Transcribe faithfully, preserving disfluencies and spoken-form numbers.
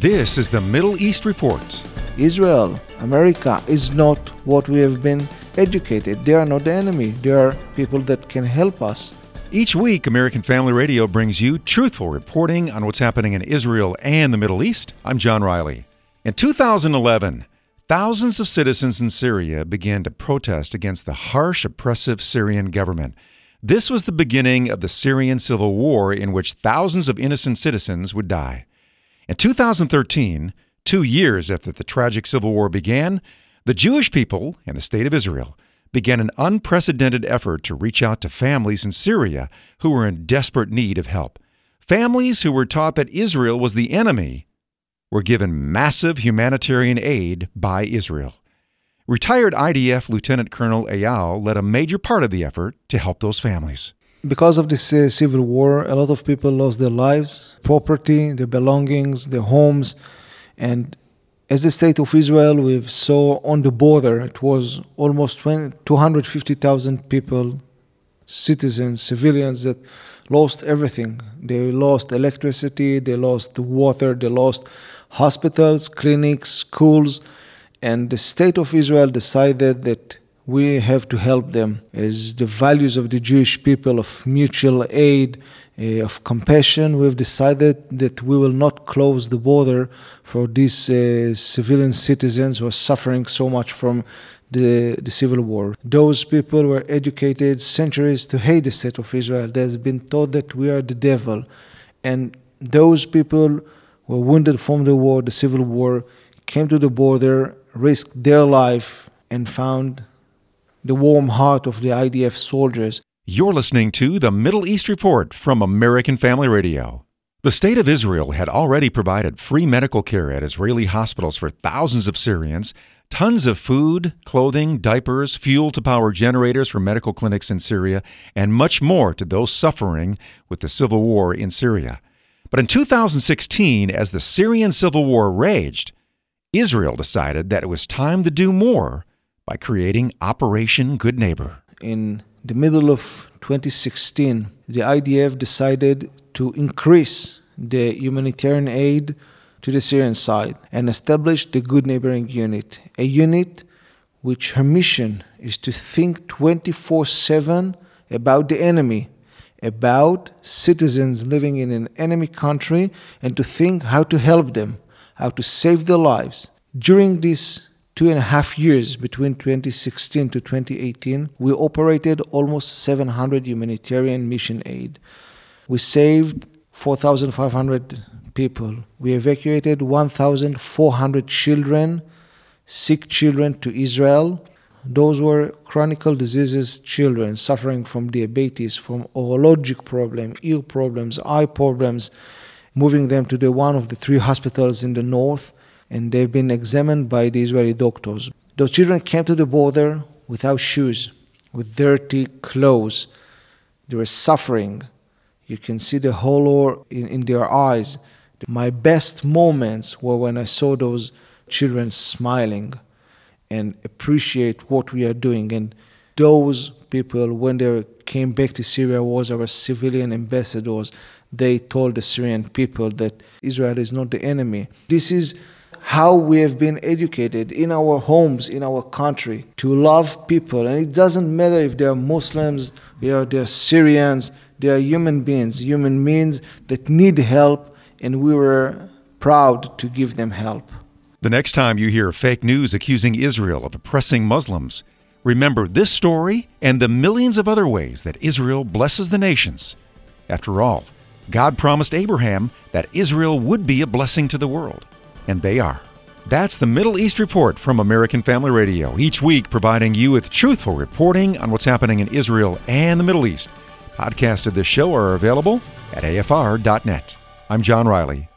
This is the Middle East Report. Israel, America is not what we have been educated. They are not the enemy. They are people that can help us. Each week, American Family Radio brings you truthful reporting on what's happening in Israel and the Middle East. I'm John Riley. In two thousand eleven, thousands of citizens in Syria began to protest against the harsh, oppressive Syrian government. This was the beginning of the Syrian civil war in which thousands of innocent citizens would die. In two thousand thirteen, two years after the tragic civil war began, the Jewish people and the State of Israel began an unprecedented effort to reach out to families in Syria who were in desperate need of help. Families who were taught that Israel was the enemy were given massive humanitarian aid by Israel. Retired I D F Lieutenant Colonel Ayal led a major part of the effort to help those families. Because of this uh, civil war, a lot of people lost their lives, property, their belongings, their homes, and as the State of Israel, we saw on the border, it was almost two hundred fifty thousand people, citizens, civilians that lost everything. They lost electricity, they lost water, they lost hospitals, clinics, schools, and the State of Israel decided that we have to help them as the values of the Jewish people, of mutual aid, uh, of compassion. We've decided that we will not close the border for these uh, civilian citizens who are suffering so much from the, the civil war. Those people were educated centuries to hate the State of Israel. They've been taught that we are the devil. And those people were wounded from the war, the civil war, came to the border, risked their life, and found the warm heart of the I D F soldiers. You're listening to the Middle East Report from American Family Radio. The State of Israel had already provided free medical care at Israeli hospitals for thousands of Syrians, tons of food, clothing, diapers, fuel to power generators for medical clinics in Syria, and much more to those suffering with the civil war in Syria. But in two thousand sixteen, as the Syrian civil war raged, Israel decided that it was time to do more by creating Operation Good Neighbor. In the middle of twenty sixteen, the I D F decided to increase the humanitarian aid to the Syrian side and established the Good Neighboring Unit, a unit which her mission is to think twenty-four seven about the enemy, about citizens living in an enemy country, and to think how to help them, how to save their lives. During this two and a half years between twenty sixteen to twenty eighteen, we operated almost seven hundred humanitarian mission aid. We saved four thousand five hundred people. We evacuated one thousand four hundred children, sick children to Israel. Those were chronic diseases children suffering from diabetes, from neurologic problems, ear problems, eye problems, moving them to the one of the three hospitals in the north, and they've been examined by the Israeli doctors. Those children came to the border without shoes, with dirty clothes. They were suffering. You can see the horror in, in their eyes. My best moments were when I saw those children smiling and appreciate what we are doing. And those people, when they came back to Syria, was our civilian ambassadors. They told the Syrian people that Israel is not the enemy. This is how we have been educated in our homes, in our country, to love people. And it doesn't matter if they are Muslims, if they are Syrians, they are human beings, human beings that need help, and we were proud to give them help. The next time you hear fake news accusing Israel of oppressing Muslims, remember this story and the millions of other ways that Israel blesses the nations. After all, God promised Abraham that Israel would be a blessing to the world. And they are. That's the Middle East Report from American Family Radio, each week providing you with truthful reporting on what's happening in Israel and the Middle East. Podcasts of this show are available at A F R dot net. I'm John Riley.